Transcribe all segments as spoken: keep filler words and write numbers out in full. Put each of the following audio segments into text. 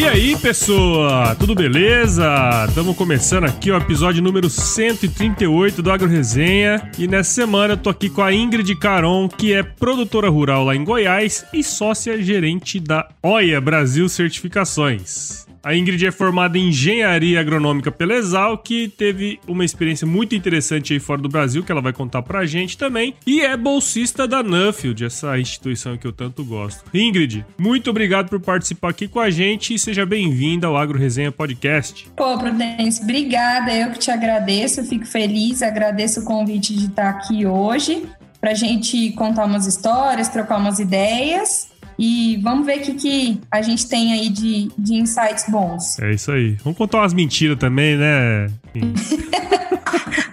E aí, pessoa? Tudo beleza? Estamos começando aqui o episódio número cento e trinta e oito do AgroResenha. E nessa semana eu tô aqui com a Ingrid Caron, que é produtora rural lá em Goiás e sócia gerente da O I A Brasil Certificações. A Ingrid é formada em Engenharia Agronômica pela ESAL, que teve uma experiência muito interessante aí fora do Brasil, que ela vai contar pra gente também, e é bolsista da Nuffield, essa instituição que eu tanto gosto. Ingrid, muito obrigado por participar aqui com a gente e seja bem-vinda ao AgroResenha Podcast. Pô, Prudêncio, obrigada, eu que te agradeço, fico feliz, agradeço o convite de estar aqui hoje, pra gente contar umas histórias, trocar umas ideias. E vamos ver o que, que a gente tem aí de, de insights bons. É isso aí. Vamos contar umas mentiras também, né?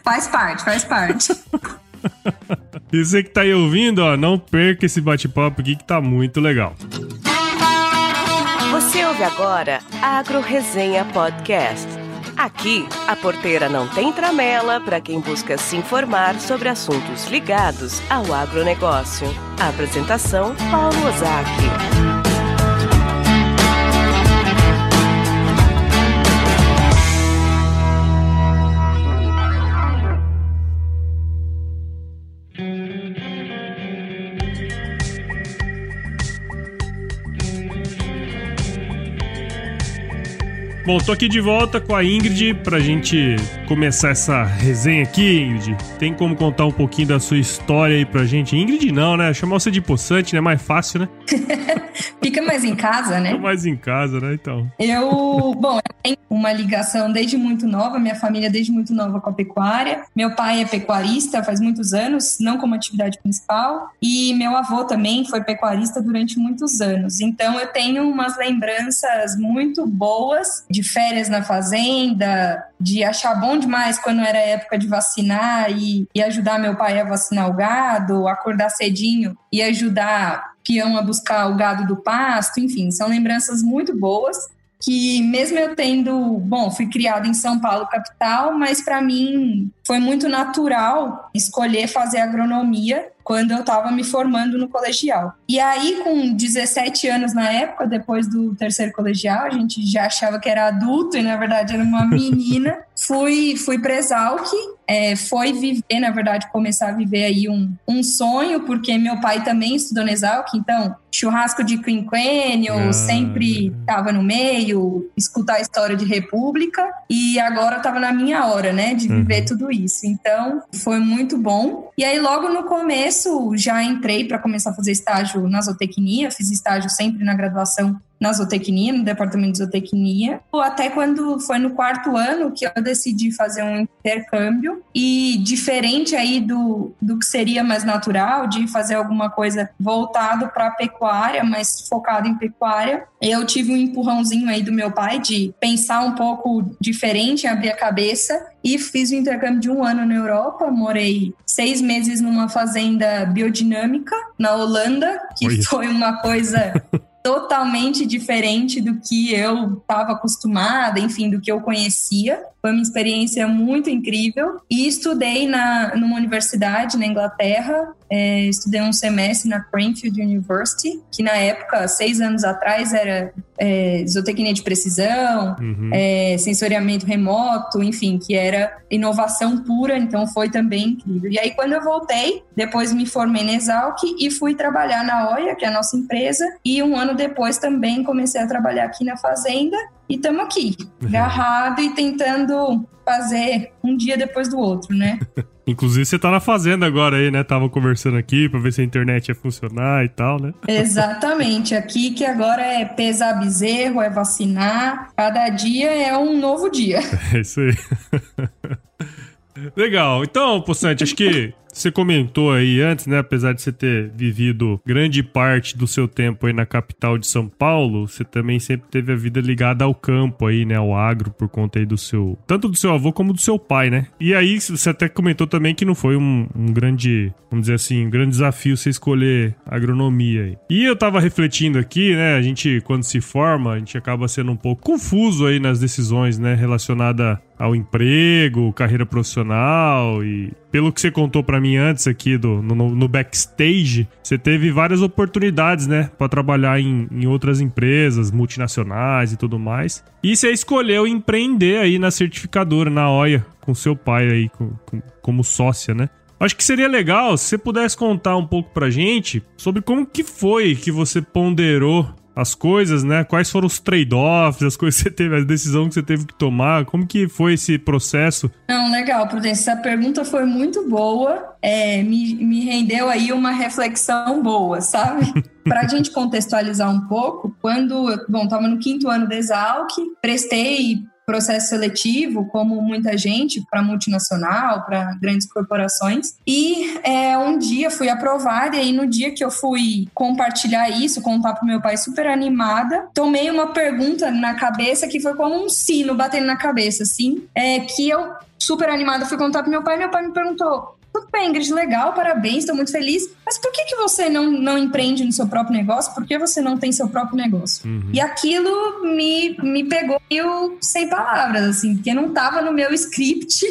Faz parte, faz parte. E você que tá aí ouvindo, ó, não perca esse bate-papo aqui que tá muito legal. Você ouve agora AgroResenha Podcast. Aqui, a porteira não tem tramela para quem busca se informar sobre assuntos ligados ao agronegócio. A apresentação, Paulo Ozaki. Bom, tô aqui de volta com a Ingrid pra gente começar essa resenha aqui, Ingrid. Tem como contar um pouquinho da sua história aí pra gente? Ingrid não, né? Chamar você de poçante, né? Mais fácil, né? Fica mais em casa, né? Fica mais em casa, né? Então. Eu, bom, eu tenho uma ligação desde muito nova, minha família desde muito nova com a pecuária. Meu pai é pecuarista faz muitos anos, não como atividade principal. E meu avô também foi pecuarista durante muitos anos. Então, eu tenho umas lembranças muito boas de férias na fazenda, de achar bom demais quando era época de vacinar e, e ajudar meu pai a vacinar o gado, acordar cedinho e ajudar peão a buscar o gado do pasto, enfim, são lembranças muito boas que mesmo eu tendo, bom, fui criada em São Paulo, capital, mas para mim foi muito natural escolher fazer agronomia quando eu estava me formando no colegial. E aí, com dezessete anos na época, depois do terceiro colegial, a gente já achava que era adulto e, na verdade, era uma menina. Fui, fui para a ESALQ, é, foi viver, na verdade, começar a viver aí um, um sonho, porque meu pai também estudou na ESALQ, então churrasco de quinquênio, ah. sempre estava no meio, escutar a história de república, e agora estava na minha hora, né, de viver uhum. tudo isso. Então, foi muito bom. E aí, logo no começo, já entrei para começar a fazer estágio na zootecnia, fiz estágio sempre na graduação na zootecnia, no departamento de zootecnia, até quando foi no quarto ano que eu decidi fazer um intercâmbio e diferente aí do, do que seria mais natural, de fazer alguma coisa voltado para a pecuária, mas focado em pecuária, eu tive um empurrãozinho aí do meu pai de pensar um pouco diferente, abrir a cabeça e fiz um intercâmbio de um ano na Europa, morei seis meses numa fazenda biodinâmica na Holanda, que Oi. foi uma coisa... totalmente diferente do que eu estava acostumada, enfim, do que eu conhecia. Foi uma experiência muito incrível. E estudei na, numa universidade na Inglaterra, é, estudei um semestre na Cranfield University, que na época, seis anos atrás, era é, zootecnia de precisão, uhum. é, sensoriamento remoto, enfim, que era inovação pura, então foi também incrível. E aí, quando eu voltei, depois me formei na ESALQ e fui trabalhar na O I A, que é a nossa empresa, e um ano depois também comecei a trabalhar aqui na fazenda. E estamos aqui, agarrado e tentando fazer um dia depois do outro, né? Inclusive você tá na fazenda agora aí, né? Tava conversando aqui pra ver se a internet ia funcionar e tal, né? Exatamente. Aqui que agora é pesar bezerro, é vacinar. Cada dia é um novo dia. É isso aí. Legal. Então, Poçante, acho que... Você comentou aí antes, né, apesar de você ter vivido grande parte do seu tempo aí na capital de São Paulo, você também sempre teve a vida ligada ao campo aí, né, ao agro, por conta aí do seu, tanto do seu avô como do seu pai, né? E aí você até comentou também que não foi um, um grande, vamos dizer assim, um grande desafio você escolher agronomia aí. E eu tava refletindo aqui, né, a gente quando se forma, a gente acaba sendo um pouco confuso aí nas decisões, né, relacionada ao emprego, carreira profissional e... pelo que você contou para mim antes aqui do, no, no backstage, você teve várias oportunidades, né, para trabalhar em, em outras empresas, multinacionais e tudo mais. E você escolheu empreender aí na certificadora, na O I A, com seu pai aí, com, com, como sócia, né? Acho que seria legal se você pudesse contar um pouco pra gente sobre como que foi que você ponderou as coisas, né? Quais foram os trade-offs, as coisas que você teve, a decisão que você teve que tomar, como que foi esse processo? Não, legal, Prudência, essa pergunta foi muito boa, é, me, me rendeu aí uma reflexão boa, sabe? Para a gente contextualizar um pouco, quando, bom, estava no quinto ano da ESALQ, prestei processo seletivo, como muita gente, para multinacional, para grandes corporações. E é, um dia fui aprovada, e aí no dia que eu fui compartilhar isso, contar pro meu pai super animada, tomei uma pergunta na cabeça que foi como um sino batendo na cabeça, assim, é, que eu, super animada, fui contar pro meu pai, e meu pai me perguntou: tudo bem, Ingrid, legal, parabéns, estou muito feliz, mas por que, que você não, não empreende no seu próprio negócio? Por que você não tem seu próprio negócio? Uhum. E aquilo me, me pegou meio sem palavras, assim, porque não estava no meu script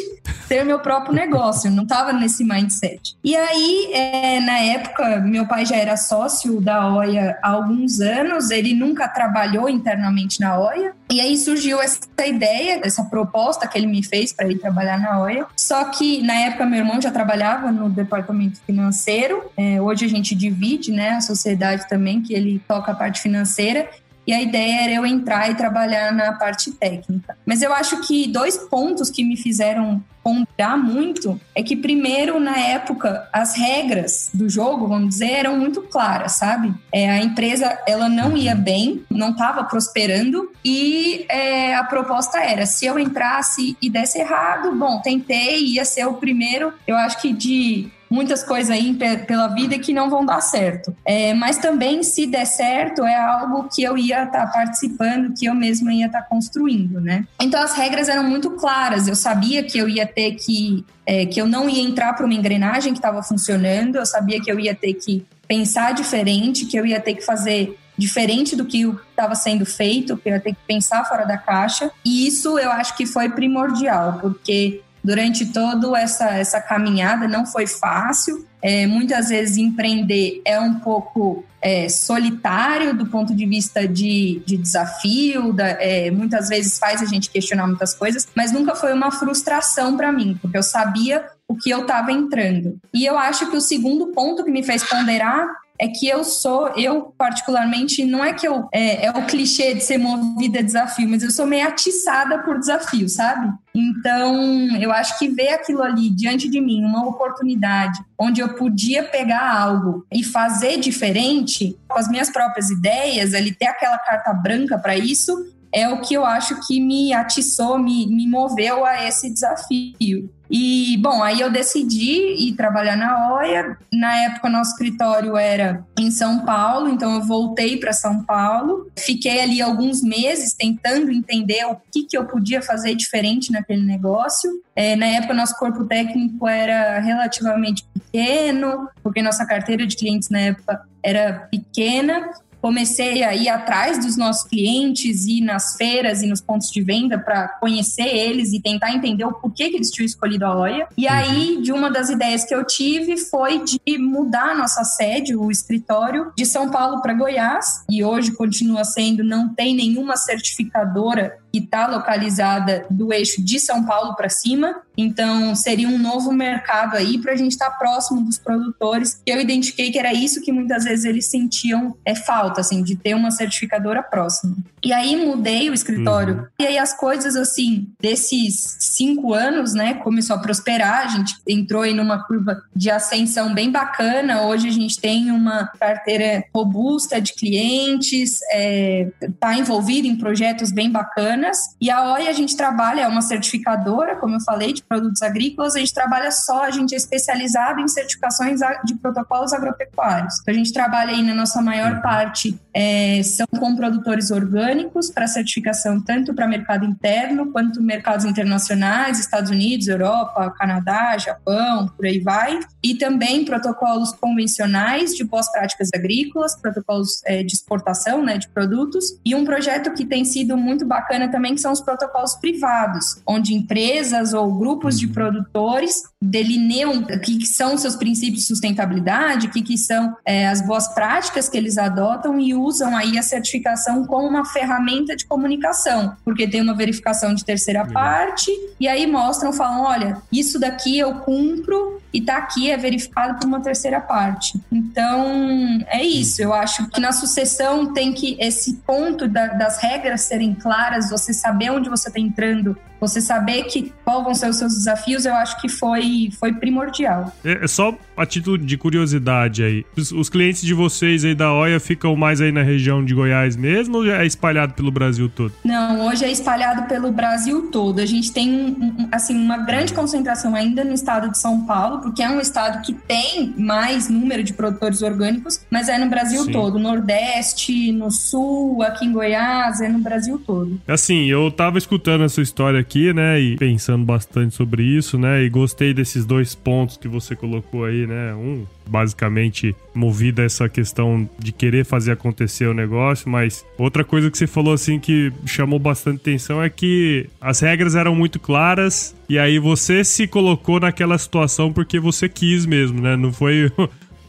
ter meu próprio negócio, não estava nesse mindset. E aí, é, na época, meu pai já era sócio da O I A há alguns anos, ele nunca trabalhou internamente na O I A, e aí surgiu essa ideia, essa proposta que ele me fez para ir trabalhar na O I A, só que na época meu irmão já trabalhava trabalhava no departamento financeiro, é, hoje a gente divide, né, a sociedade também, que ele toca a parte financeira, e a ideia era eu entrar e trabalhar na parte técnica. Mas eu acho que dois pontos que me fizeram ponderar muito é que, primeiro, na época, as regras do jogo, vamos dizer, eram muito claras, sabe? É, a empresa, ela não ia bem, não estava prosperando, e é, a proposta era, se eu entrasse e desse errado, bom, tentei, ia ser o primeiro, eu acho que de... muitas coisas aí pela vida que não vão dar certo. É, mas também, se der certo, é algo que eu ia estar tá participando, que eu mesma ia estar tá construindo, né? Então, as regras eram muito claras. Eu sabia que eu ia ter que... É, que eu não ia entrar para uma engrenagem que estava funcionando. Eu sabia que eu ia ter que pensar diferente, que eu ia ter que fazer diferente do que estava sendo feito, que eu ia ter que pensar fora da caixa. E isso, eu acho que foi primordial, porque... durante toda essa, essa caminhada não foi fácil. É, muitas vezes empreender é um pouco é, solitário do ponto de vista de, de desafio, da, é, muitas vezes faz a gente questionar muitas coisas, mas nunca foi uma frustração para mim, porque eu sabia o que eu estava entrando. E eu acho que o segundo ponto que me fez ponderar é que eu sou, eu particularmente, não é que eu, é, é o clichê de ser movida a desafio, mas eu sou meio atiçada por desafio, sabe? Então, eu acho que ver aquilo ali diante de mim, uma oportunidade, onde eu podia pegar algo e fazer diferente, com as minhas próprias ideias, ali ter aquela carta branca para isso, é o que eu acho que me atiçou, me, me moveu a esse desafio. E, bom, aí eu decidi ir trabalhar na O I A. Na época, nosso escritório era em São Paulo, então eu voltei para São Paulo. Fiquei ali alguns meses tentando entender o que, que eu podia fazer diferente naquele negócio. É, na época, nosso corpo técnico era relativamente pequeno, porque nossa carteira de clientes na época era pequena. Comecei a ir atrás dos nossos clientes, ir nas feiras e nos pontos de venda para conhecer eles e tentar entender o porquê que eles tinham escolhido a O I A. E aí, de uma das ideias que eu tive foi de mudar a nossa sede, o escritório, de São Paulo para Goiás. E hoje continua sendo, não tem nenhuma certificadora que está localizada do eixo de São Paulo para cima. Então, seria um novo mercado aí para a gente estar tá próximo dos produtores. Eu identifiquei que era isso que muitas vezes eles sentiam é, falta, assim, de ter uma certificadora próxima. E aí, mudei o escritório. Uhum. E aí, as coisas, assim, desses cinco anos, né, começou a prosperar. A gente entrou aí numa curva de ascensão bem bacana. Hoje, a gente tem uma carteira robusta de clientes, está é, envolvido em projetos bem bacanas. E a O I A, a gente trabalha, é uma certificadora, como eu falei, de produtos agrícolas. A gente trabalha só, a gente é especializado em certificações de protocolos agropecuários. Então, a gente trabalha aí na nossa maior parte, é, são com produtores orgânicos para certificação, tanto para mercado interno, quanto mercados internacionais, Estados Unidos, Europa, Canadá, Japão, por aí vai. E também protocolos convencionais de boas práticas agrícolas, protocolos é, de exportação, né, de produtos. E um projeto que tem sido muito bacana também, que são os protocolos privados, onde empresas ou grupos de produtores delineiam o que, que são seus princípios de sustentabilidade, o que, que são é, as boas práticas que eles adotam e usam aí a certificação como uma ferramenta de comunicação, porque tem uma verificação de terceira Legal. parte e aí mostram, falam, olha, isso daqui eu cumpro e tá aqui, é verificado por uma terceira parte. Então, é isso. Eu acho que na sucessão tem que esse ponto da, das regras serem claras, você saber onde você tá entrando, você saber que, qual vão ser os seus desafios, eu acho que foi, foi primordial. É, só a título de curiosidade aí, os, os clientes de vocês aí da O I A ficam mais aí na região de Goiás mesmo ou é espalhado pelo Brasil todo? Não, hoje é espalhado pelo Brasil todo. A gente tem, assim, uma grande concentração ainda no estado de São Paulo, porque é um estado que tem mais número de produtores orgânicos, mas é no Brasil Sim. todo. Nordeste, no Sul, aqui em Goiás, é no Brasil todo. Assim, eu tava escutando essa história aqui Aqui, né, e pensando bastante sobre isso, né, e gostei desses dois pontos que você colocou aí, né, um basicamente movida a essa questão de querer fazer acontecer o negócio, mas outra coisa que você falou assim que chamou bastante atenção é que as regras eram muito claras e aí você se colocou naquela situação porque você quis mesmo, né, não foi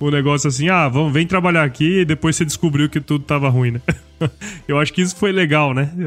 o negócio assim, ah, vamos, vem trabalhar aqui e depois você descobriu que tudo tava ruim, né. Eu acho que isso foi legal, né? É,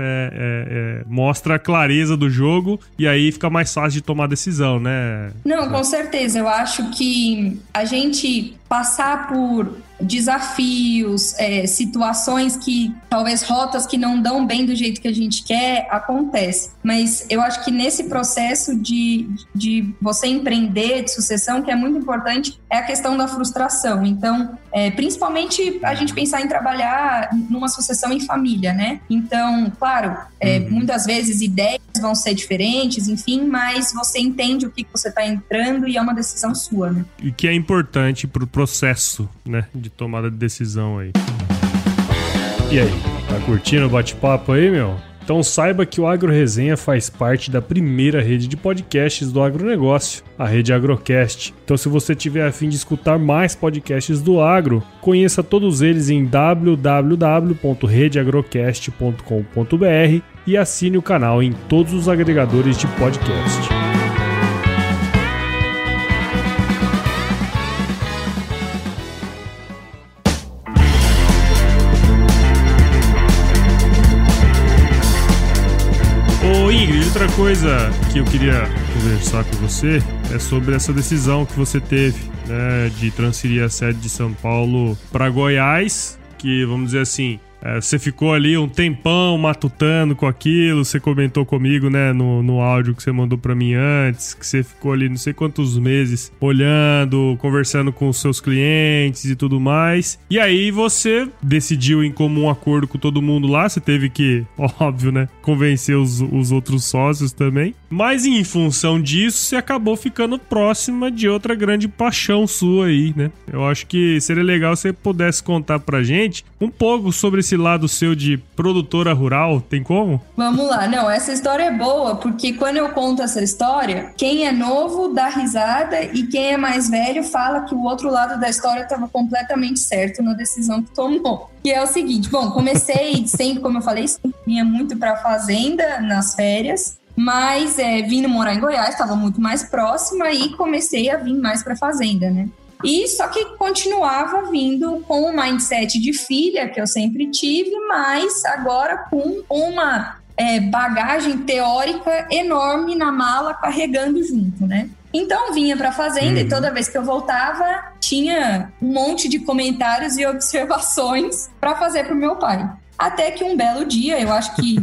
é, é, mostra a clareza do jogo e aí fica mais fácil de tomar decisão, né? Não, com certeza. Eu acho que a gente passar por desafios, é, situações que talvez rotas que não dão bem do jeito que a gente quer, acontece. Mas eu acho que nesse processo de, de você empreender, de sucessão, que é muito importante, é a questão da frustração. Então, é, principalmente a gente pensar em trabalhar numa sucessão em família, né? Então, claro, é, uhum. muitas vezes ideias vão ser diferentes, enfim, mas você entende o que você está entrando e é uma decisão sua, né? E que é importante pro processo, né, de tomada de decisão aí. E aí, tá curtindo o bate-papo aí, meu? Então saiba que o AgroResenha faz parte da primeira rede de podcasts do agronegócio, a Rede Agrocast. Então se você tiver a fim de escutar mais podcasts do agro, conheça todos eles em w w w ponto rede agrocast ponto com ponto b r e assine o canal em todos os agregadores de podcast. Outra coisa que eu queria conversar com você é sobre essa decisão que você teve, né, de transferir a sede de São Paulo para Goiás, que, vamos dizer assim, é, você ficou ali um tempão matutando com aquilo, você comentou comigo, né, no, no áudio que você mandou para mim antes, que você ficou ali não sei quantos meses olhando, conversando com os seus clientes e tudo mais, e aí você decidiu em comum acordo com todo mundo lá, você teve que, óbvio, né, convencer os, os outros sócios também, mas em função disso você acabou ficando próxima de outra grande paixão sua aí, né? Eu acho que seria legal se você pudesse contar pra gente um pouco sobre esse lado seu de produtora rural, tem como? Vamos lá, não, essa história é boa, porque quando eu conto essa história, quem é novo dá risada e quem é mais velho fala que o outro lado da história estava completamente certo na decisão que tomou. Que é o seguinte, bom, comecei sempre, como eu falei, sempre vinha muito pra fazenda nas férias, mas é, vindo morar em Goiás, estava muito mais próxima e comecei a vir mais para a fazenda, né? E só que continuava vindo com o mindset de filha que eu sempre tive, mas agora com uma é, bagagem teórica enorme na mala carregando junto, né? Então vinha para a fazenda e toda vez que eu voltava tinha um monte de comentários e observações para fazer para o meu pai. Até que um belo dia, eu acho que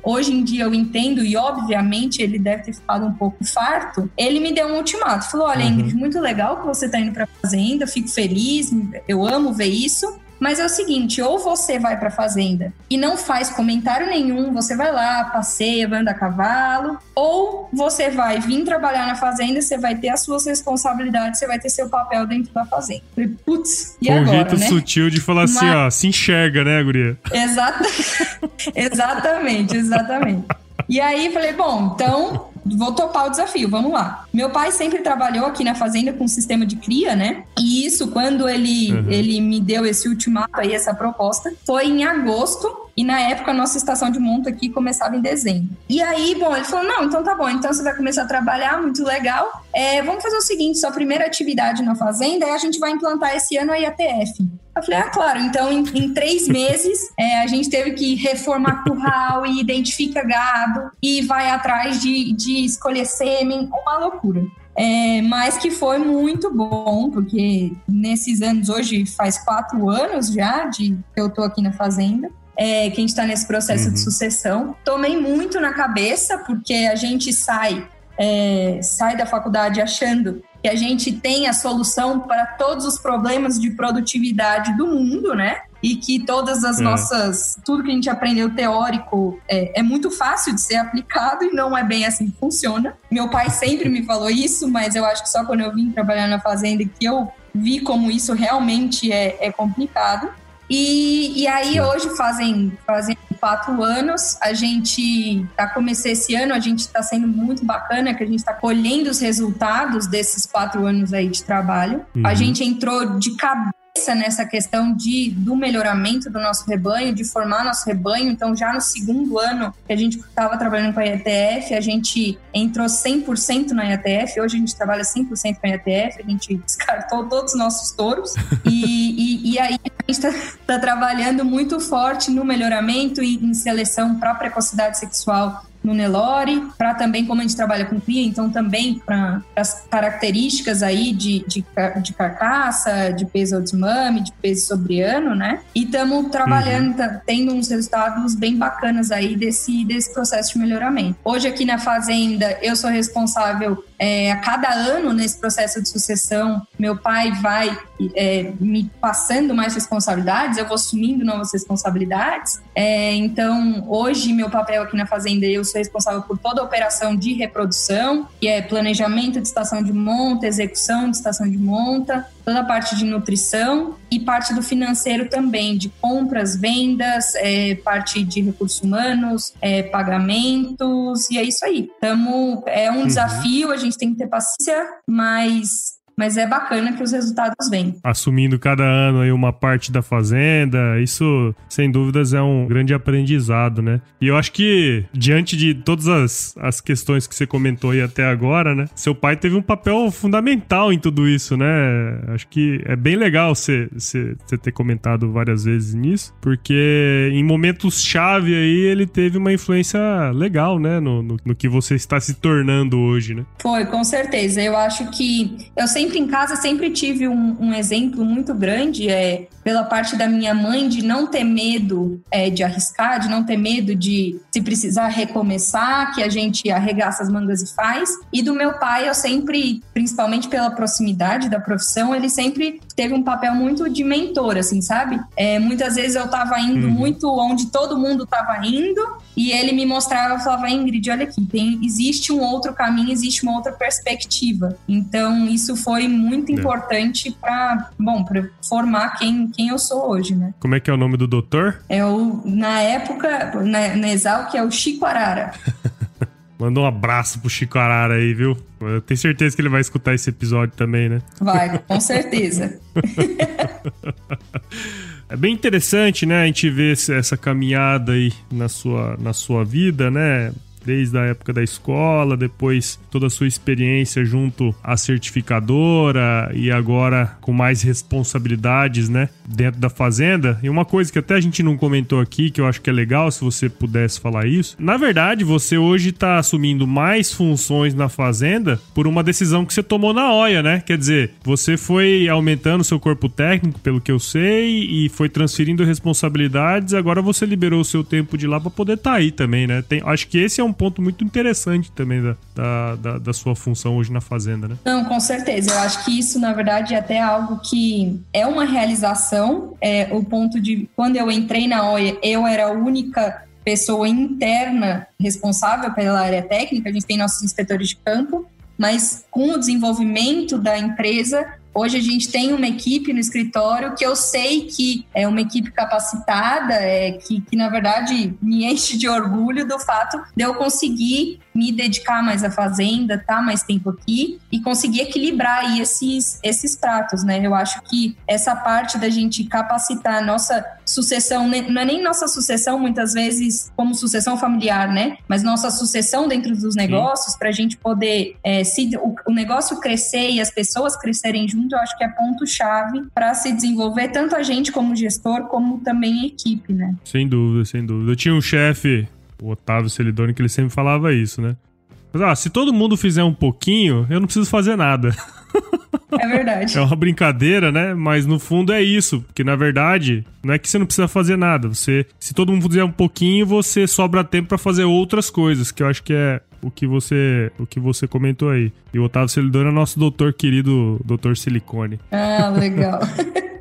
hoje em dia eu entendo, e obviamente ele deve ter ficado um pouco farto, ele me deu um ultimato, falou, olha, Ingrid, uhum. muito legal que você está indo para a fazenda, fico feliz, eu amo ver isso, mas é o seguinte, ou você vai para a fazenda e não faz comentário nenhum, você vai lá, passeia, anda a cavalo, ou você vai vir trabalhar na fazenda, você vai ter as suas responsabilidades, você vai ter seu papel dentro da fazenda. Falei, putz, e agora, né? Um jeito sutil de falar assim, ó, se enxerga, né, guria? Exata... exatamente, exatamente. E aí falei, bom, então vou topar o desafio, vamos lá. Meu pai sempre trabalhou aqui na fazenda com um sistema de cria, né? E isso, quando ele, uhum. ele me deu esse ultimato aí, essa proposta, foi em agosto E na época a nossa estação de monta aqui começava em dezembro. E aí, bom, ele falou, não, então tá bom, então você vai começar a trabalhar, muito legal. É, vamos fazer o seguinte, sua primeira atividade na fazenda, a gente vai implantar esse ano a I A T F. Eu falei, ah, claro, então em, em três meses é, a gente teve que reformar curral e identifica gado e vai atrás de, de escolher sêmen, uma loucura. É, mas que foi muito bom, porque nesses anos, hoje faz quatro anos já de que eu tô aqui na fazenda, é, que a gente tá nesse processo uhum. de sucessão. Tomei muito na cabeça, porque a gente sai, é, sai da faculdade achando que a gente tem a solução para todos os problemas de produtividade do mundo, né? E que todas as hum. nossas... Tudo que a gente aprendeu teórico é, é muito fácil de ser aplicado e não é bem assim que funciona. Meu pai sempre me falou isso, mas eu acho que só quando eu vim trabalhar na fazenda que eu vi como isso realmente é, é complicado. E, e aí hoje fazem, fazem quatro anos, a gente tá começando esse ano, a gente tá sendo muito bacana, que a gente tá colhendo os resultados desses quatro anos aí de trabalho. Uhum. A gente entrou de cabeça nessa questão de, do melhoramento do nosso rebanho, de formar nosso rebanho. Então, já no segundo ano que a gente estava trabalhando com a I A T F, a gente entrou cem por cento na I A T F. Hoje a gente trabalha cem por cento com a I A T F, a gente descartou todos os nossos touros. E, e, e aí a gente está tá trabalhando muito forte no melhoramento e em seleção para precocidade sexual no Nelore, para também como a gente trabalha com cria, então também para as características aí de, de, de carcaça, de peso ao desmame, de peso sobre ano, né? E estamos trabalhando, uhum. tá, tendo uns resultados bem bacanas aí desse, desse processo de melhoramento. Hoje aqui na fazenda eu sou responsável é, a cada ano nesse processo de sucessão, meu pai vai é, me passando mais responsabilidades, eu vou assumindo novas responsabilidades, é, então hoje meu papel aqui na fazenda, eu sou responsável por toda a operação de reprodução, que é planejamento de estação de monta, execução de estação de monta, toda a parte de nutrição e parte do financeiro também, de compras, vendas, é, parte de recursos humanos, é, pagamentos, e é isso aí. Tamo, é um uhum. desafio, a gente tem que ter paciência, mas... Mas é bacana que os resultados vêm. Assumindo cada ano aí uma parte da fazenda, isso, sem dúvidas, é um grande aprendizado, né? E eu acho que, diante de todas as, as questões que você comentou aí até agora, né? Seu pai teve um papel fundamental em tudo isso, né? Acho que é bem legal você, você, você ter comentado várias vezes nisso, porque em momentos-chave aí, ele teve uma influência legal, né? No, no, no que você está se tornando hoje, né? Foi, com certeza. Eu acho que... Eu sempre Sempre em casa, sempre tive um, um exemplo muito grande, é, pela parte da minha mãe, de não ter medo é, de arriscar, de não ter medo de, se precisar, recomeçar, que a gente arregaça as mangas e faz. E do meu pai, eu sempre, principalmente pela proximidade da profissão, ele sempre teve um papel muito de mentor, assim, sabe? É, muitas vezes eu tava indo uhum. muito onde todo mundo tava indo, e ele me mostrava, falava, Ingrid, olha aqui, tem, existe um outro caminho, existe uma outra perspectiva. Então, isso foi Foi muito importante para, bom, para formar quem, quem eu sou hoje, né? Como é que é o nome do doutor? É o, na época, na, na ESAL, que é o Chico Arara. Manda um abraço pro Chico Arara aí, viu? Eu tenho certeza que ele vai escutar esse episódio também, né? Vai, com certeza. É bem interessante, né? A gente vê essa caminhada aí na sua, na sua vida, né? Desde a época da escola, depois toda a sua experiência junto à certificadora e agora com mais responsabilidades, né, dentro da fazenda. E uma coisa que até a gente não comentou aqui, que eu acho que é legal se você pudesse falar isso. Na verdade, você hoje está assumindo mais funções na fazenda por uma decisão que você tomou na O I A, né? Quer dizer, você foi aumentando seu corpo técnico, pelo que eu sei, e foi transferindo responsabilidades. Agora você liberou o seu tempo de lá para poder estar tá aí também, né? Tem, acho que esse é um ponto muito interessante também da, da, da, da sua função hoje na fazenda, né? Não, com certeza. Eu acho que isso, na verdade, é até algo que é uma realização. É, o ponto de... Quando eu entrei na O I A, eu era a única pessoa interna responsável pela área técnica. A gente tem nossos inspetores de campo. Mas com o desenvolvimento da empresa... Hoje a gente tem uma equipe no escritório que eu sei que é uma equipe capacitada, é, que, que na verdade me enche de orgulho do fato de eu conseguir me dedicar mais à fazenda, tá mais tempo aqui e conseguir equilibrar aí esses, esses pratos, né? Eu acho que essa parte da gente capacitar a nossa sucessão, não é nem nossa sucessão muitas vezes como sucessão familiar, né? Mas nossa sucessão dentro dos negócios, para a gente poder é, se, o, o negócio crescer e as pessoas crescerem junto, eu acho que é ponto-chave para se desenvolver tanto a gente como gestor, como também a equipe, né? Sem dúvida, sem dúvida. Eu tinha um chefe, o Otávio Celidoni, que ele sempre falava isso, né? Mas, ah, se todo mundo fizer um pouquinho, eu não preciso fazer nada. É verdade. É uma brincadeira, né? Mas no fundo é isso, porque na verdade não é que você não precisa fazer nada. Você, se todo mundo fizer um pouquinho, você sobra tempo para fazer outras coisas, que eu acho que é o que você, o que você comentou aí. E o Otávio Celidoni é nosso doutor querido, doutor Silicone. Ah, legal.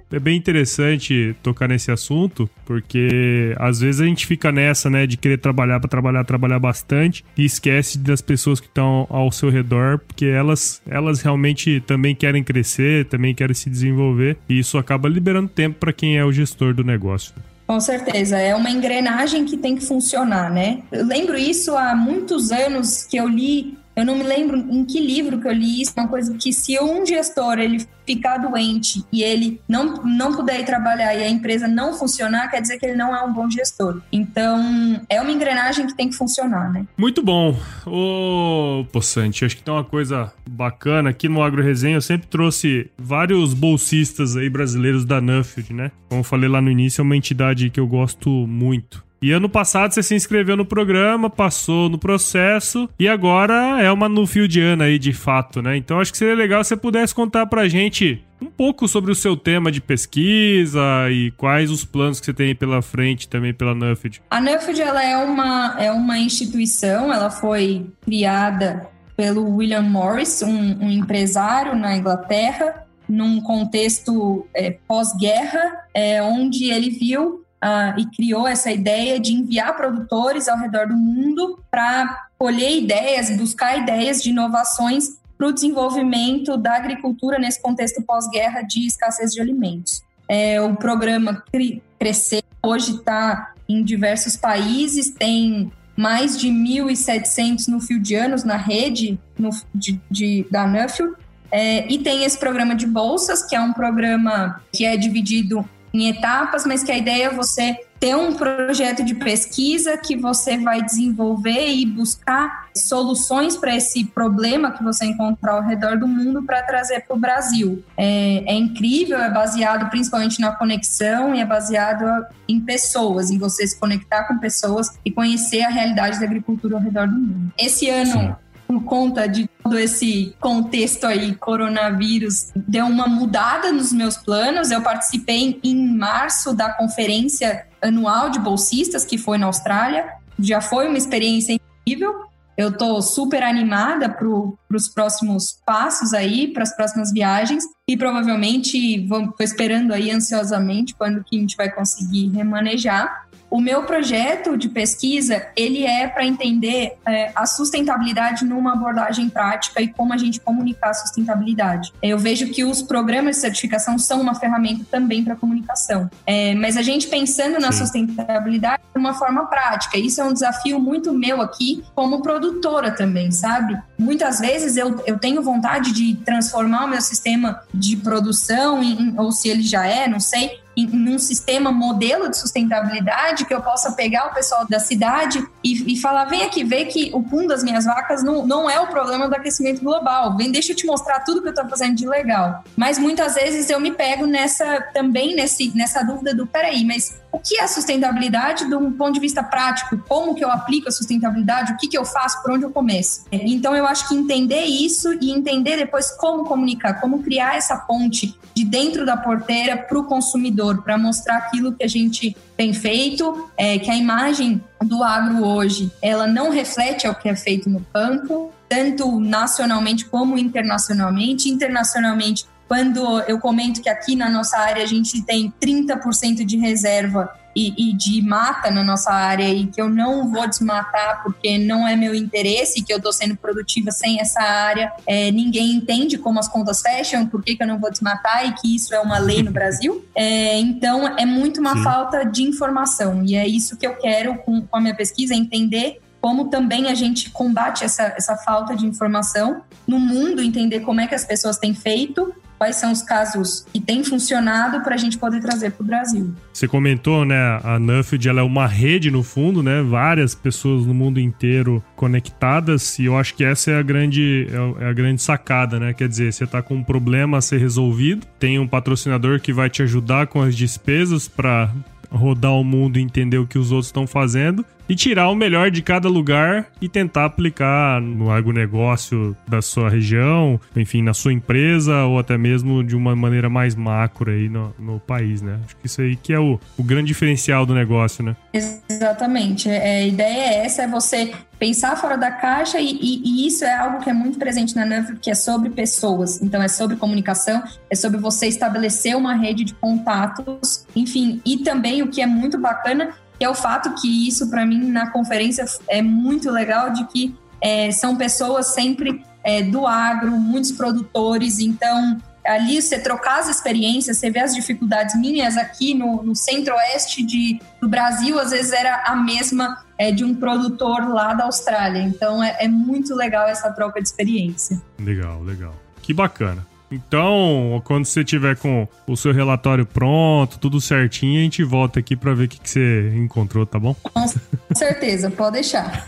É bem interessante tocar nesse assunto, porque às vezes a gente fica nessa, né, de querer trabalhar para trabalhar, trabalhar bastante e esquece das pessoas que estão ao seu redor, porque elas, elas realmente também querem crescer, também querem se desenvolver e isso acaba liberando tempo para quem é o gestor do negócio. Com certeza, é uma engrenagem que tem que funcionar, né? Eu lembro isso há muitos anos que eu li. Eu não me lembro em que livro que eu li isso, uma coisa que se um gestor ele ficar doente e ele não, não puder ir trabalhar e a empresa não funcionar, quer dizer que ele não é um bom gestor. Então, é uma engrenagem que tem que funcionar, né? Muito bom. Ô, Poçante, acho que tem uma coisa bacana. Aqui no AgroResenha eu sempre trouxe vários bolsistas aí brasileiros da Nuffield, né? Como eu falei lá no início, é uma entidade que eu gosto muito. E ano passado você se inscreveu no programa, passou no processo e agora é uma Nuffieldiana aí de fato, né? Então acho que seria legal se você pudesse contar pra gente um pouco sobre o seu tema de pesquisa e quais os planos que você tem pela frente também pela Nuffield. A Nuffield, ela é uma, é uma instituição, ela foi criada pelo William Morris, um, um empresário na Inglaterra, num contexto é, pós-guerra, é, onde ele viu Uh, e criou essa ideia de enviar produtores ao redor do mundo para colher ideias, buscar ideias de inovações para o desenvolvimento da agricultura nesse contexto pós-guerra de escassez de alimentos. É, o programa cre- cresceu, hoje está em diversos países, tem mais de mil e setecentos nuffieldianos na rede no, de, de, da Nuffield, é, e tem esse programa de bolsas, que é um programa que é dividido em etapas, mas que a ideia é você ter um projeto de pesquisa que você vai desenvolver e buscar soluções para esse problema que você encontrar ao redor do mundo para trazer para o Brasil. É, é incrível, é baseado principalmente na conexão e é baseado em pessoas, em você se conectar com pessoas e conhecer a realidade da agricultura ao redor do mundo. Esse ano... Sim. Por conta de todo esse contexto aí, coronavírus, deu uma mudada nos meus planos. Eu participei em março da conferência anual de bolsistas, que foi na Austrália. Já foi uma experiência incrível. Eu estou super animada para os próximos passos aí, para as próximas viagens. E provavelmente, vou esperando aí ansiosamente quando que a gente vai conseguir remanejar. O meu projeto de pesquisa, ele é para entender é, a sustentabilidade numa abordagem prática e como a gente comunicar a sustentabilidade. Eu vejo que os programas de certificação são uma ferramenta também para comunicação. É, mas a gente pensando na sustentabilidade de uma forma prática. Isso é um desafio muito meu aqui como produtora também, sabe? Muitas vezes eu, eu tenho vontade de transformar o meu sistema de produção, em, ou se ele já é, não sei... num sistema modelo de sustentabilidade que eu possa pegar o pessoal da cidade e, e falar, vem aqui ver que o pum das minhas vacas não, não é o problema do aquecimento global, vem, deixa eu te mostrar tudo que eu estou fazendo de legal. Mas muitas vezes eu me pego nessa também nesse, nessa dúvida do, peraí, mas o que é sustentabilidade de um ponto de vista prático? Como que eu aplico a sustentabilidade? O que que eu faço? Por onde eu começo? Então eu acho que entender isso e entender depois como comunicar, como criar essa ponte de dentro da porteira para o consumidor, para mostrar aquilo que a gente tem feito, é, que a imagem do agro hoje, ela não reflete ao que é feito no campo, tanto nacionalmente como internacionalmente. Internacionalmente, quando eu comento que aqui na nossa área a gente tem trinta por cento de reserva e, e de mata na nossa área e que eu não vou desmatar porque não é meu interesse e que eu estou sendo produtiva sem essa área, é, ninguém entende como as contas fecham, por que que eu não vou desmatar e que isso é uma lei no Brasil. É, então, é muito uma Sim. falta de informação e é isso que eu quero com, com a minha pesquisa, entender como também a gente combate essa, essa falta de informação no mundo, entender como é que as pessoas têm feito, quais são os casos que têm funcionado para a gente poder trazer para o Brasil. Você comentou, né, a Nuffield, ela é uma rede no fundo, né, várias pessoas no mundo inteiro conectadas, e eu acho que essa é a grande, é a grande sacada, né, quer dizer, você está com um problema a ser resolvido, tem um patrocinador que vai te ajudar com as despesas para rodar o mundo e entender o que os outros estão fazendo e tirar o melhor de cada lugar e tentar aplicar no agronegócio da sua região, enfim, na sua empresa ou até mesmo de uma maneira mais macro aí no, no país, né? Acho que isso aí que é o, o grande diferencial do negócio, né? Exatamente. É, a ideia é essa, é você pensar fora da caixa e, e, e isso é algo que é muito presente na Nuffield, que é sobre pessoas. Então, é sobre comunicação, é sobre você estabelecer uma rede de contatos, enfim, e também o que é muito bacana que é o fato que isso, para mim, na conferência é muito legal, de que é, são pessoas sempre é, do agro, muitos produtores, então ali você trocar as experiências, você vê as dificuldades minhas aqui no, no centro-oeste de, do Brasil, às vezes era a mesma é, de um produtor lá da Austrália, então é, é muito legal essa troca de experiência. Legal, legal. Que bacana. Então, quando você tiver com o seu relatório pronto, tudo certinho, a gente volta aqui para ver o que, que você encontrou, tá bom? Com certeza, pode deixar.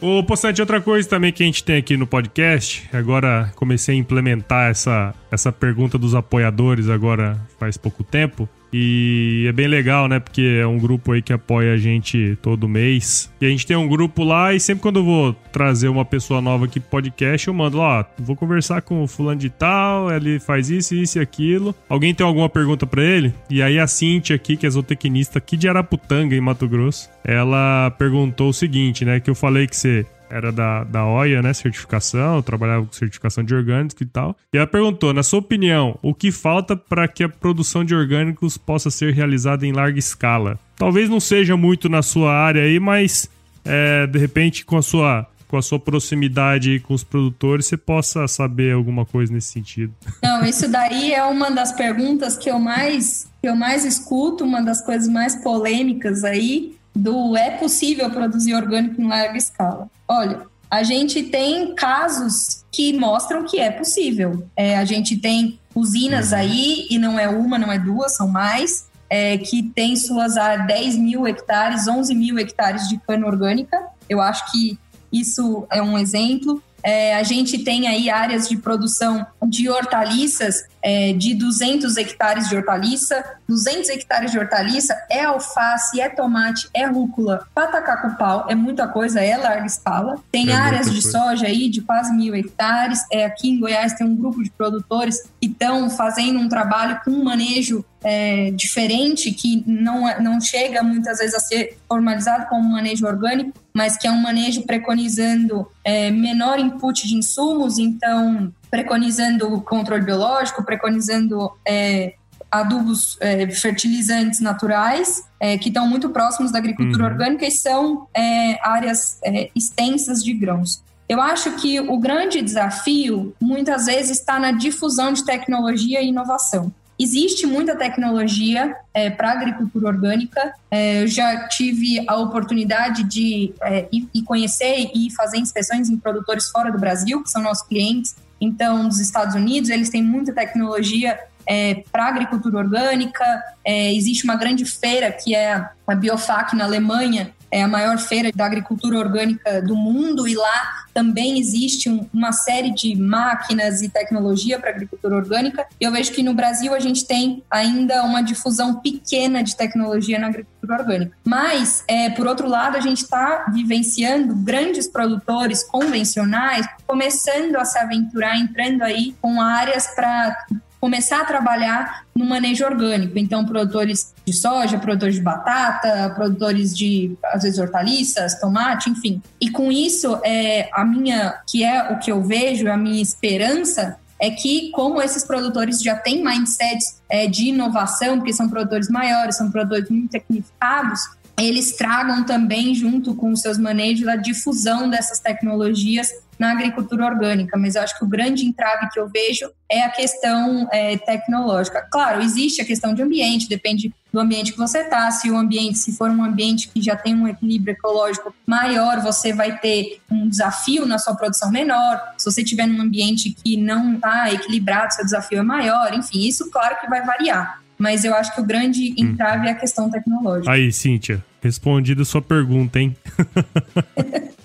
Ô, Poçante, outra coisa também que a gente tem aqui no podcast, agora comecei a implementar essa, essa pergunta dos apoiadores agora faz pouco tempo, e é bem legal, né, porque é um grupo aí que apoia a gente todo mês, e a gente tem um grupo lá, e sempre quando eu vou trazer uma pessoa nova aqui pro podcast, eu mando lá, ó, vou conversar com o fulano de tal, ele faz isso, isso e aquilo, alguém tem alguma pergunta pra ele? E aí a Cíntia aqui, que é zootecnista aqui de Araputanga, em Mato Grosso, ela perguntou o seguinte, né, que eu falei que você era da, da O I A, né, certificação, eu trabalhava com certificação de orgânicos e tal. E ela perguntou, na sua opinião, o que falta para que a produção de orgânicos possa ser realizada em larga escala? Talvez não seja muito na sua área aí, mas é, de repente com a sua, com a sua proximidade com os produtores, você possa saber alguma coisa nesse sentido. Não, isso daí é uma das perguntas que eu mais, que eu mais escuto, uma das coisas mais polêmicas aí, do é possível produzir orgânico em larga escala. Olha, a gente tem casos que mostram que é possível. É, a gente tem usinas aí, e não é uma, não é duas, são mais, é, que tem suas ah, dez mil hectares, onze mil hectares de cana orgânica. Eu acho que isso é um exemplo. É, a gente tem aí áreas de produção de hortaliças, é, de duzentos hectares de hortaliça, duzentos hectares de hortaliça, é alface, é tomate, é rúcula, patacacu-pau, é muita coisa, é larga escala. Tem é áreas de coisa. Soja aí de quase mil hectares, é, aqui em Goiás tem um grupo de produtores que estão fazendo um trabalho com um manejo é, diferente, que não, não chega muitas vezes a ser formalizado como manejo orgânico, mas que é um manejo preconizando é, menor input de insumos, então preconizando o controle biológico, preconizando é, adubos é, fertilizantes naturais, é, que estão muito próximos da agricultura uhum. orgânica e são é, áreas é, extensas de grãos. Eu acho que o grande desafio, muitas vezes, está na difusão de tecnologia e inovação. Existe muita tecnologia é, para agricultura orgânica. É, eu já tive a oportunidade de é, ir conhecer e fazer inspeções em produtores fora do Brasil, que são nossos clientes. Então, nos Estados Unidos, eles têm muita tecnologia é, para agricultura orgânica. É, existe uma grande feira, que é a Biofach, na Alemanha, é a maior feira da agricultura orgânica do mundo, e lá também existe um, uma série de máquinas e tecnologia para agricultura orgânica. E eu vejo que no Brasil a gente tem ainda uma difusão pequena de tecnologia na agricultura orgânica. Mas, é, por outro lado, a gente está vivenciando grandes produtores convencionais começando a se aventurar, entrando aí com áreas para começar a trabalhar no manejo orgânico. Então, produtores de soja, produtores de batata, produtores de, às vezes, hortaliças, tomate, enfim. E com isso, é, a minha, que é o que eu vejo, a minha esperança é que como esses produtores já têm mindsets é, de inovação, porque são produtores maiores, são produtores muito tecnificados, eles tragam também junto com os seus manejos a difusão dessas tecnologias na agricultura orgânica, mas eu acho que o grande entrave que eu vejo é a questão é, tecnológica. Claro, existe a questão de ambiente, depende do ambiente que você está, se o ambiente, se for um ambiente que já tem um equilíbrio ecológico maior, você vai ter um desafio na sua produção menor, se você estiver num ambiente que não está equilibrado, seu desafio é maior, enfim, isso claro que vai variar. Mas eu acho que o grande entrave hum. é a questão tecnológica. Aí, Cíntia, respondida a sua pergunta, hein?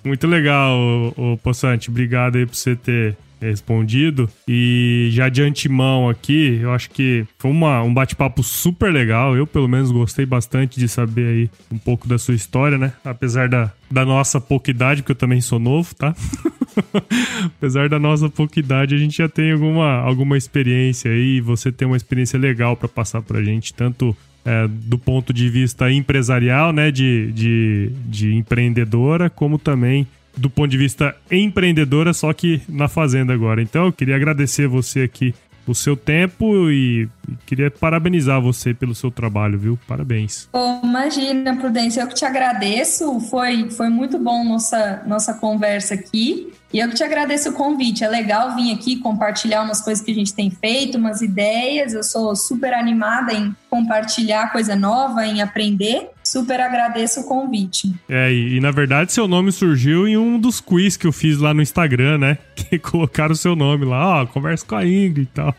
Muito legal, ô, ô, Poçante. Obrigado aí por você ter respondido. E já de antemão aqui, eu acho que foi uma, um bate-papo super legal. Eu, pelo menos, gostei bastante de saber aí um pouco da sua história, né? Apesar da, da nossa pouca idade, porque eu também sou novo, tá? Apesar da nossa pouca idade, a gente já tem alguma, alguma experiência aí. Você tem uma experiência legal para passar pra gente, tanto é, do ponto de vista empresarial, né, de, de, de empreendedora, como também do ponto de vista empreendedora, só que na fazenda agora. Então, eu queria agradecer você aqui o seu tempo e queria parabenizar você pelo seu trabalho, viu? Parabéns. Bom, imagina, Prudência, eu que te agradeço. Foi, foi muito bom nossa, nossa conversa aqui. E eu que te agradeço o convite. É legal vir aqui compartilhar umas coisas que a gente tem feito, umas ideias. Eu sou super animada em compartilhar coisa nova, em aprender. Super agradeço o convite. É, e, e na verdade seu nome surgiu em um dos quiz que eu fiz lá no Instagram, né? Que colocaram o seu nome lá, ó, oh, conversa com a Ingrid e tal.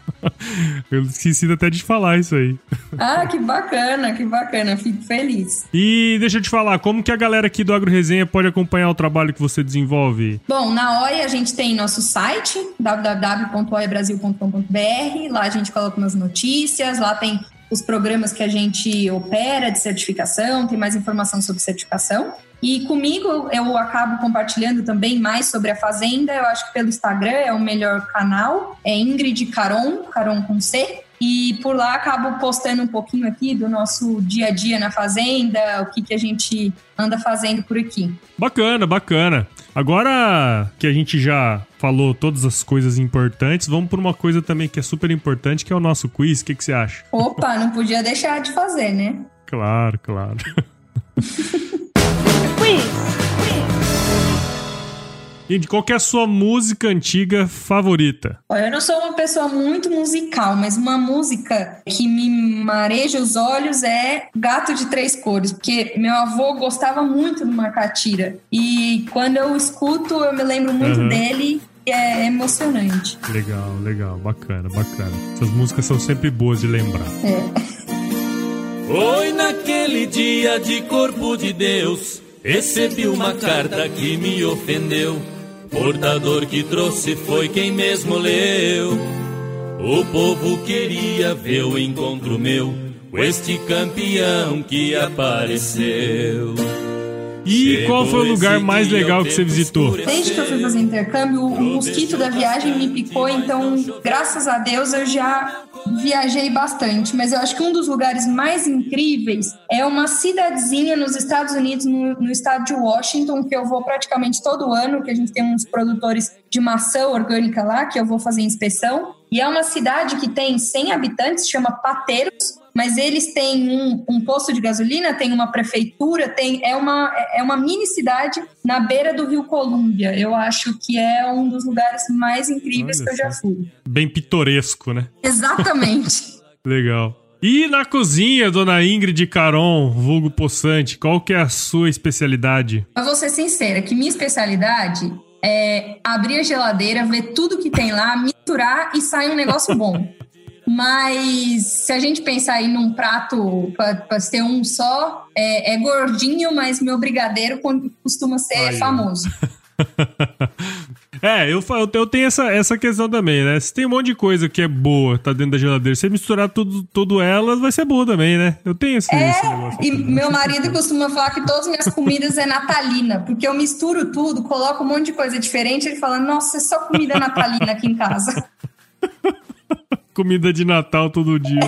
Eu esqueci até de falar isso aí. Ah, que bacana, que bacana. Fico feliz. E deixa eu te falar, como que a galera aqui do AgroResenha pode acompanhar o trabalho que você desenvolve? Bom, na O I A a gente tem nosso site, w w w ponto o i a brasil ponto com ponto b r. Lá a gente coloca umas notícias, lá tem os programas que a gente opera de certificação, tem mais informação sobre certificação. E comigo eu acabo compartilhando também mais sobre a fazenda. Eu acho que pelo Instagram é o melhor canal, é Ingrid Caron, Caron com C. E por lá acabo postando um pouquinho aqui do nosso dia a dia na fazenda, o que, que a gente anda fazendo por aqui. Bacana, bacana. Agora que a gente já falou todas as coisas importantes, vamos por uma coisa também que é super importante, que é o nosso quiz. O que, que você acha? Opa, não podia deixar de fazer, né? Claro, claro. Quiz! E qual que é a sua música antiga favorita? Eu não sou uma pessoa muito musical, mas uma música que me mareja os olhos é Gato de Três Cores, porque meu avô gostava muito do Macatira. E quando eu escuto, eu me lembro muito uhum. dele. É emocionante. Legal, legal. Bacana, bacana. Essas músicas são sempre boas de lembrar. É. Foi naquele dia de corpo de Deus, recebi uma carta que me ofendeu. Portador que trouxe foi quem mesmo leu. O povo queria ver o encontro meu com este campeão que apareceu. E chegou, qual foi o lugar mais legal que você visitou? Desde que eu fui fazer intercâmbio, o mosquito da viagem me picou, então graças a Deus eu já viajei bastante, mas eu acho que um dos lugares mais incríveis é uma cidadezinha nos Estados Unidos, no, no estado de Washington, que eu vou praticamente todo ano, que a gente tem uns produtores de maçã orgânica lá, que eu vou fazer inspeção, e é uma cidade que tem cem habitantes, chama Pateros, mas eles têm um, um posto de gasolina, tem uma prefeitura, tem, é, uma, é uma mini cidade na beira do Rio Colômbia. Eu acho que é um dos lugares mais incríveis Olha que eu já fui. Bem pitoresco, né? Exatamente. Legal. E na cozinha, dona Ingrid Caron, vulgo Poçante, qual que é a sua especialidade? Eu vou ser sincera, que minha especialidade é abrir a geladeira, ver tudo que tem lá, misturar e sair um negócio bom. Mas se a gente pensar aí num prato para ser um só, é, é gordinho, mas meu brigadeiro costuma ser Ai, famoso. É, eu, eu tenho essa, essa questão também, né? Se tem um monte de coisa que é boa, tá dentro da geladeira, se você misturar tudo, tudo elas, vai ser boa também, né? Eu tenho esse, é, esse negócio. E meu marido costuma falar que todas as minhas comidas é natalina, porque eu misturo tudo, coloco um monte de coisa diferente, ele fala, nossa, é só comida natalina aqui em casa. Comida de Natal todo dia.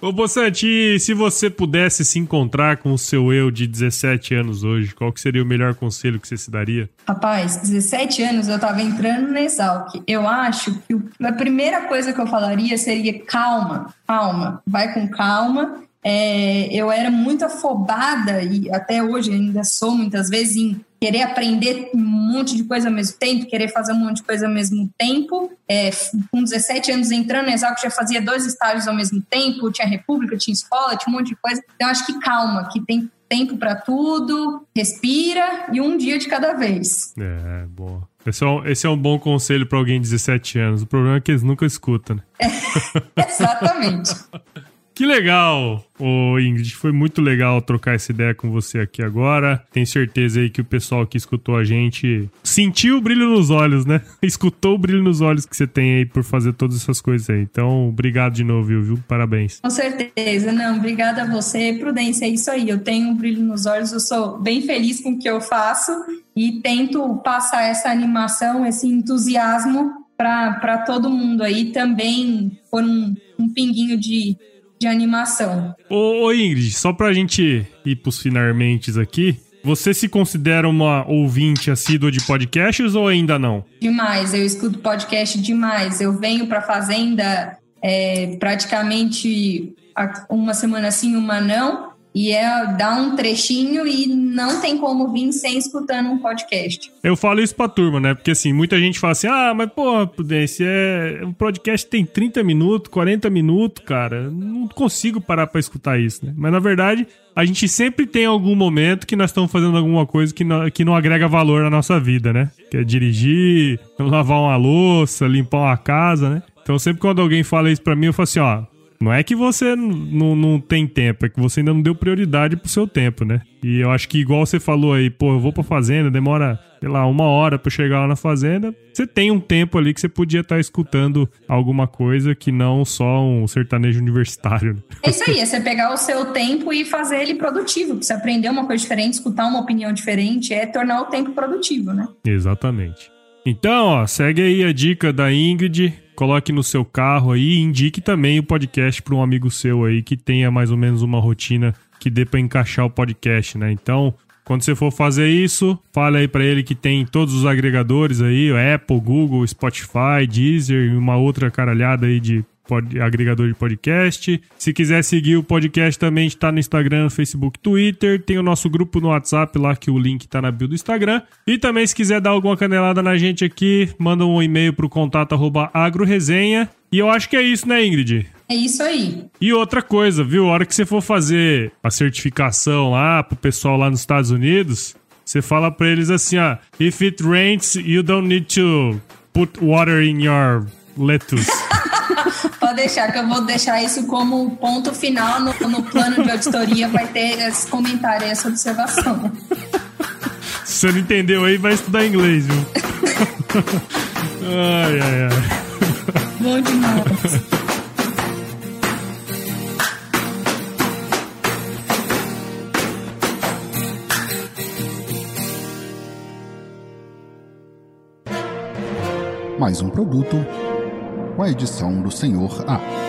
Ô, Bossetti, se você pudesse se encontrar com o seu eu de dezessete anos hoje, qual que seria o melhor conselho que você se daria? Rapaz, dezessete anos eu tava entrando na ESALQ. Eu acho que a primeira coisa que eu falaria seria calma, calma, vai com calma. É, eu era muito afobada, e até hoje ainda sou muitas vezes, em querer aprender um monte de coisa ao mesmo tempo, querer fazer um monte de coisa ao mesmo tempo. É, com dezessete anos entrando na ESALQ, já fazia dois estágios ao mesmo tempo, tinha república, tinha escola, tinha um monte de coisa. Então, acho que calma, que tem tempo para tudo, respira e um dia de cada vez. É, boa. Esse é um, esse é um bom conselho para alguém de dezessete anos. O problema é que eles nunca escutam, né? É, exatamente. Que legal, ô Ingrid, foi muito legal trocar essa ideia com você aqui agora. Tenho certeza aí que o pessoal que escutou a gente sentiu o brilho nos olhos, né? Escutou o brilho nos olhos que você tem aí por fazer todas essas coisas aí. Então, obrigado de novo, viu? Parabéns. Com certeza, não, obrigada a você, Prudência, é isso aí. Eu tenho um brilho nos olhos, eu sou bem feliz com o que eu faço e tento passar essa animação, esse entusiasmo para todo mundo aí também, por um, um pinguinho de... de animação. Ô, ô Ingrid, só pra gente ir pros finalmentes aqui, você se considera uma ouvinte assídua de podcasts ou ainda não? Demais, eu escuto podcast demais. Eu venho pra fazenda é, praticamente uma semana sim, uma não, e é dar um trechinho e não tem como vir sem escutando um podcast. Eu falo isso pra turma, né? Porque assim, muita gente fala assim, ah, mas porra, Prudência, é... um podcast tem trinta minutos, quarenta minutos, cara, não consigo parar pra escutar isso, né? Mas na verdade, a gente sempre tem algum momento que nós estamos fazendo alguma coisa que não, que não agrega valor na nossa vida, né? Que é dirigir, lavar uma louça, limpar uma casa, né? Então sempre quando alguém fala isso pra mim, eu falo assim, ó, não é que você não, não tem tempo, é que você ainda não deu prioridade pro seu tempo, né? E eu acho que igual você falou aí, pô, eu vou pra fazenda, demora, sei lá, uma hora pra chegar lá na fazenda, você tem um tempo ali que você podia estar escutando alguma coisa que não só um sertanejo universitário. Né? É isso aí, é você pegar o seu tempo e fazer ele produtivo, você aprender uma coisa diferente, escutar uma opinião diferente, é tornar o tempo produtivo, né? Exatamente. Então, ó, segue aí a dica da Ingrid, coloque no seu carro aí e indique também o podcast para um amigo seu aí que tenha mais ou menos uma rotina que dê para encaixar o podcast, né? Então, quando você for fazer isso, fale aí para ele que tem todos os agregadores aí, Apple, Google, Spotify, Deezer e uma outra caralhada aí de pod... agregador de podcast. Se quiser seguir o podcast também, está no Instagram, Facebook, Twitter. Tem o nosso grupo no WhatsApp lá, que o link está na bio do Instagram. E também, se quiser dar alguma canelada na gente aqui, manda um e-mail para o contato arroba agroresenha. E eu acho que é isso, né, Ingrid? É isso aí. E outra coisa, viu? A hora que você for fazer a certificação lá pro pessoal lá nos Estados Unidos, você fala para eles assim, ó, if it rains, you don't need to put water in your lettuce. Pode deixar, que eu vou deixar isso como ponto final no, no plano de auditoria, vai ter esse comentário, essa observação. Se você não entendeu aí, vai estudar inglês, viu? Ai, ai, ai. Bom demais. Mais um produto com a edição do Senhor A.